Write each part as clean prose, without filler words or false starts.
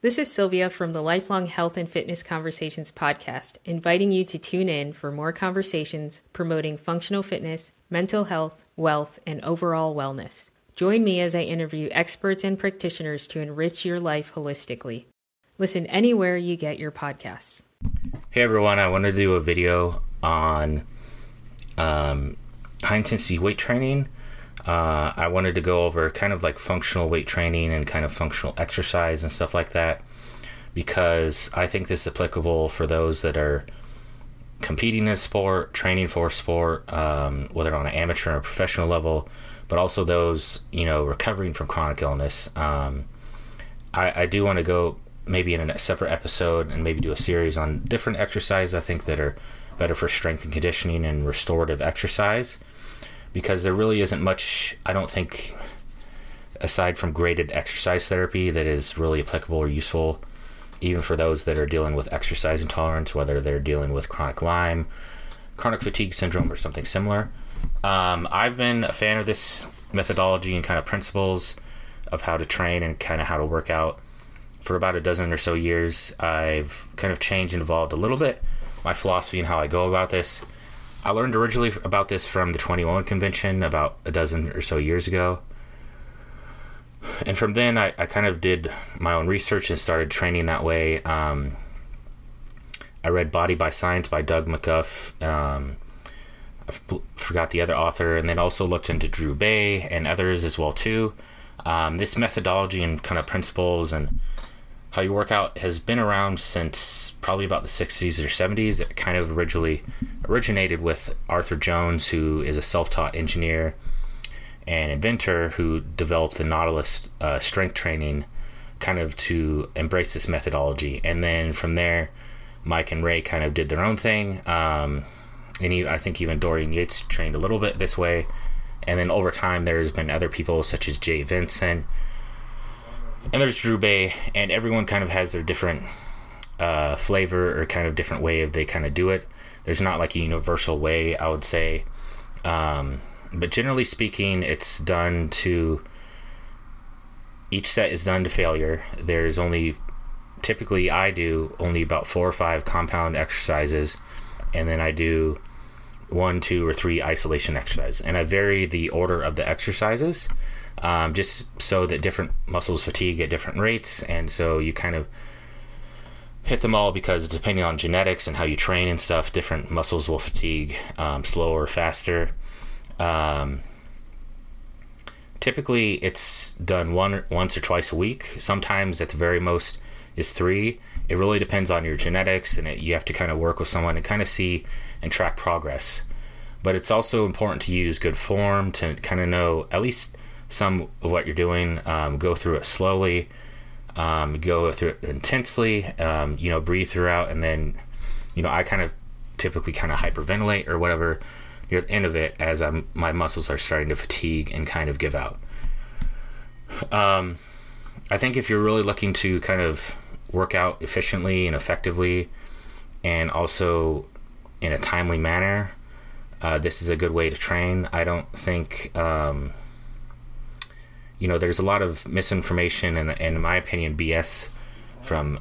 This is Sylvia from the Lifelong Health and Fitness Conversations podcast, inviting you to tune in for more conversations promoting functional fitness, mental health, wealth, and overall wellness. Join me as I interview experts and practitioners to enrich your life holistically. Listen anywhere you get your podcasts. Hey everyone, I want to do a video on high-intensity weight training. I wanted to go over kind of like functional weight training and kind of functional exercise and stuff like that, because I think this is applicable for those that are competing in sport, training for sport, whether on an amateur or professional level, but also those, you know, recovering from chronic illness. I do want to go maybe in a separate episode and maybe do a series on different exercises I think that are better for strength and conditioning and restorative exercise, because there really isn't much, I don't think, aside from graded exercise therapy, that is really applicable or useful, even for those that are dealing with exercise intolerance, whether they're dealing with chronic Lyme, chronic fatigue syndrome, or something similar. I've been a fan of this methodology and kind of principles of how to train and kind of how to work out for about a dozen or so years. I've kind of changed and evolved a little bit my philosophy and how I go about this. I learned originally about this from the 21 convention about a dozen or so years ago. And from then, I kind of did my own research and started training that way. I read Body by Science by Doug McGuff. I forgot the other author. And then also looked into Drew Baye and others as well, too. This methodology and kind of principles and how you work out has been around since probably about the 60s or 70s. It kind of originated with Arthur Jones, who is a self-taught engineer and inventor who developed the Nautilus strength training kind of to embrace this methodology. And then from there, Mike and Ray kind of did their own thing. I think even Dorian Yates trained a little bit this way. And then over time, there's been other people such as Jay Vincent, and there's Drew Baye, and everyone kind of has their different flavor or kind of different way they kind of do it. There's not like a universal way, I would say. But generally speaking, it's done to... Each set is done to failure. There's only... Typically, I do only about 4 or 5 compound exercises, and then I do 1, 2, or 3 isolation exercises. And I vary the order of the exercises, just so that different muscles fatigue at different rates, and so you kind of hit them all, because depending on genetics and how you train and stuff, different muscles will fatigue slower or faster. Typically it's done once or twice a week. Sometimes at the very most is 3. It really depends on your genetics, and you have to kind of work with someone and kind of see and track progress. But it's also important to use good form, to kind of know at least some of what you're doing. Go through it slowly, go through it intensely, breathe throughout, and then, I kind of typically kind of hyperventilate or whatever near the end of it, as my muscles are starting to fatigue and kind of give out. I think if you're really looking to kind of work out efficiently and effectively, and also in a timely manner, this is a good way to train. I don't think... there's a lot of misinformation and in my opinion, BS from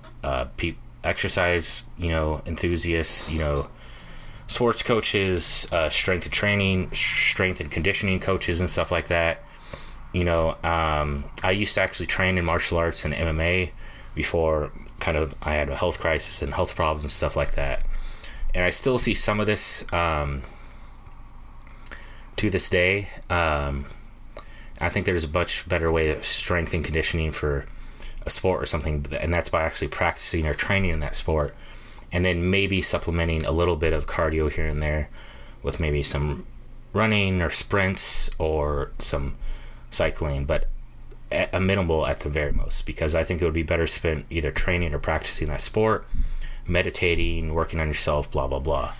exercise, enthusiasts, sports coaches, strength and training, strength and conditioning coaches and stuff like that. I used to actually train in martial arts and MMA before kind of I had a health crisis and health problems and stuff like that. And I still see some of this to this day. I think there's a much better way of strength and conditioning for a sport or something, and that's by actually practicing or training in that sport, and then maybe supplementing a little bit of cardio here and there with maybe some running or sprints or some cycling, but a minimal at the very most, because I think it would be better spent either training or practicing that sport, meditating, working on yourself, blah, blah, blah.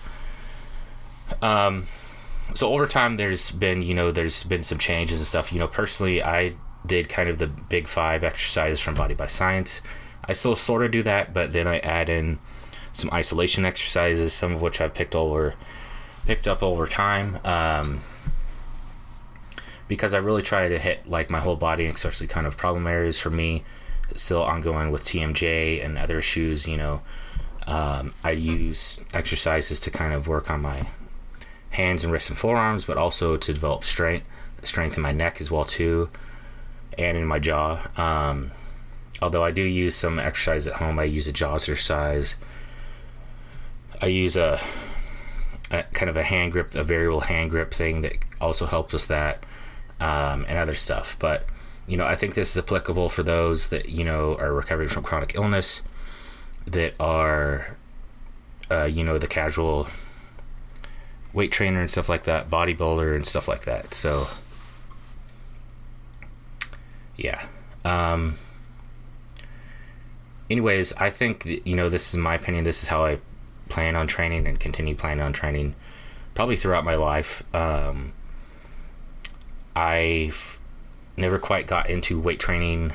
So over time, there's been some changes and stuff. Personally, I did kind of the big 5 exercises from Body by Science. I still sort of do that, but then I add in some isolation exercises, some of which I've picked up over time, because I really try to hit like my whole body, especially kind of problem areas for me. still ongoing with TMJ and other shoes, you know. I use exercises to kind of work on my hands and wrists and forearms, but also to develop strength in my neck as well too, and in my jaw. Although I do use some exercise at home. I use a jaw exercise. I use a kind of a hand grip, a variable hand grip thing that also helps with that, and other stuff. But, you know, I think this is applicable for those that, you know, are recovering from chronic illness, that are, you know, the casual weight trainer and stuff like that, bodybuilder and stuff like that. So, yeah. Anyways, I think, you know, this is my opinion. This is how I plan on training and continue planning on training probably throughout my life. I've never quite got into weight training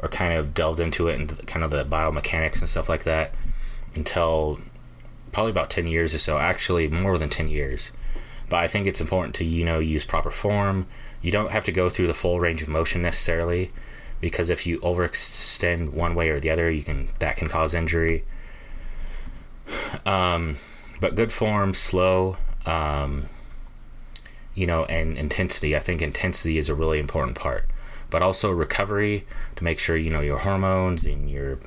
or kind of delved into it and kind of the biomechanics and stuff like that until probably about 10 years or so, actually more than 10 years. But I think it's important to, you know, use proper form. You don't have to go through the full range of motion necessarily, because if you overextend one way or the other, that can cause injury. But good form, slow, you know, and intensity. I think intensity is a really important part, but also recovery, to make sure, you know, your hormones and your,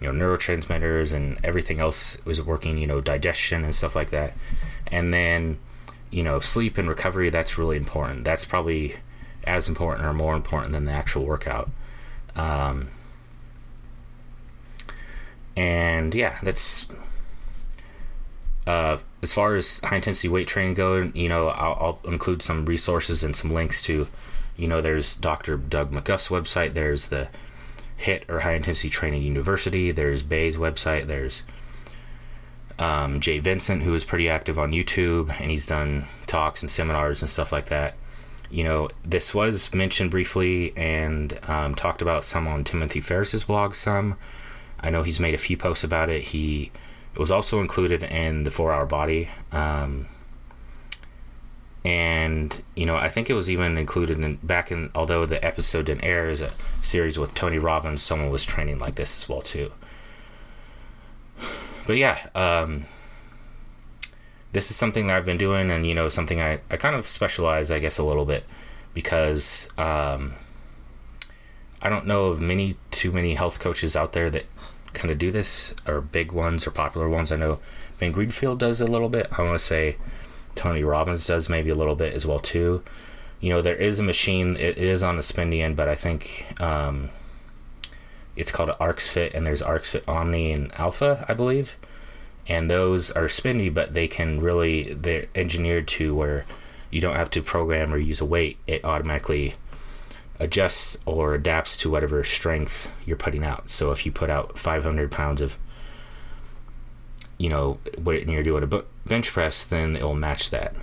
you know, neurotransmitters and everything else is working, you know, digestion and stuff like that. And then, you know, sleep and recovery, that's really important. That's probably as important or more important than the actual workout. And yeah, that's, as far as high intensity weight training goes, you know, I'll include some resources and some links to, you know, there's Dr. Doug McGuff's website, there's the Hit or High Intensity Training University, there's Baye's website, there's Jay Vincent, who is pretty active on YouTube, and he's done talks and seminars and stuff like that. You know, this was mentioned briefly and talked about some on Timothy Ferriss's blog some. I know he's made a few posts about it. It was also included in the 4 Hour Body. And, you know, I think it was even included although the episode didn't air, is a series with Tony Robbins. Someone was training like this as well, too. But, yeah, this is something that I've been doing, and, you know, something I kind of specialize, I guess, a little bit, because I don't know of too many health coaches out there that kind of do this, or big ones or popular ones. I know Ben Greenfield does a little bit. I want to say Tony Robbins does maybe a little bit as well too. You know, there is a machine. It is on the spendy end, but I think it's called ARXFit, and there's ARXFit Omni and Alpha, I believe. And those are spendy, but they're engineered to where you don't have to program or use a weight. It automatically adjusts or adapts to whatever strength you're putting out. So if you put out 500 pounds of, you know, weight and you're doing a bench press, then it will match that.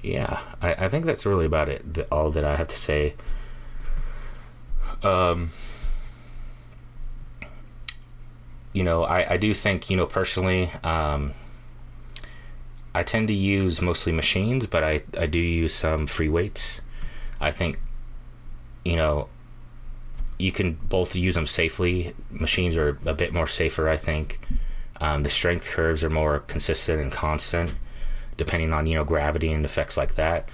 Yeah, I think that's really about it, all that I have to say. You know, I do think, you know, personally, I tend to use mostly machines, but I do use some free weights. I think, you know, you can both use them safely. Machines are a bit more safer, I think. The strength curves are more consistent and constant, depending on, you know, gravity and effects like that.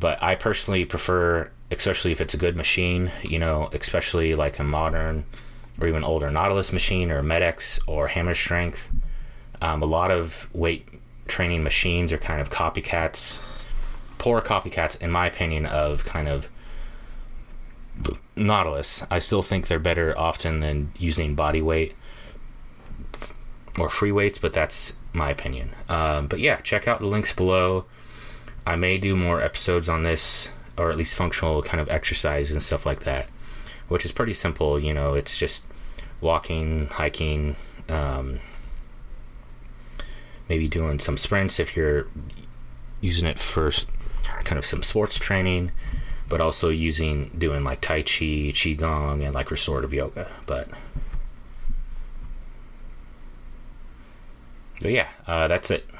But I personally prefer, especially if it's a good machine, you know, especially like a modern or even older Nautilus machine or MedX or Hammer Strength. A lot of weight training machines are kind of copycats, poor copycats, in my opinion, of kind of Nautilus. I still think they're better often than using body weight or free weights, but that's my opinion. But yeah, check out the links below. I may do more episodes on this, or at least functional kind of exercise and stuff like that, which is pretty simple. You know, it's just walking, hiking, maybe doing some sprints if you're using it for kind of some sports training, but also doing like Tai Chi, Qi Gong, and like restorative yoga. But yeah, that's it.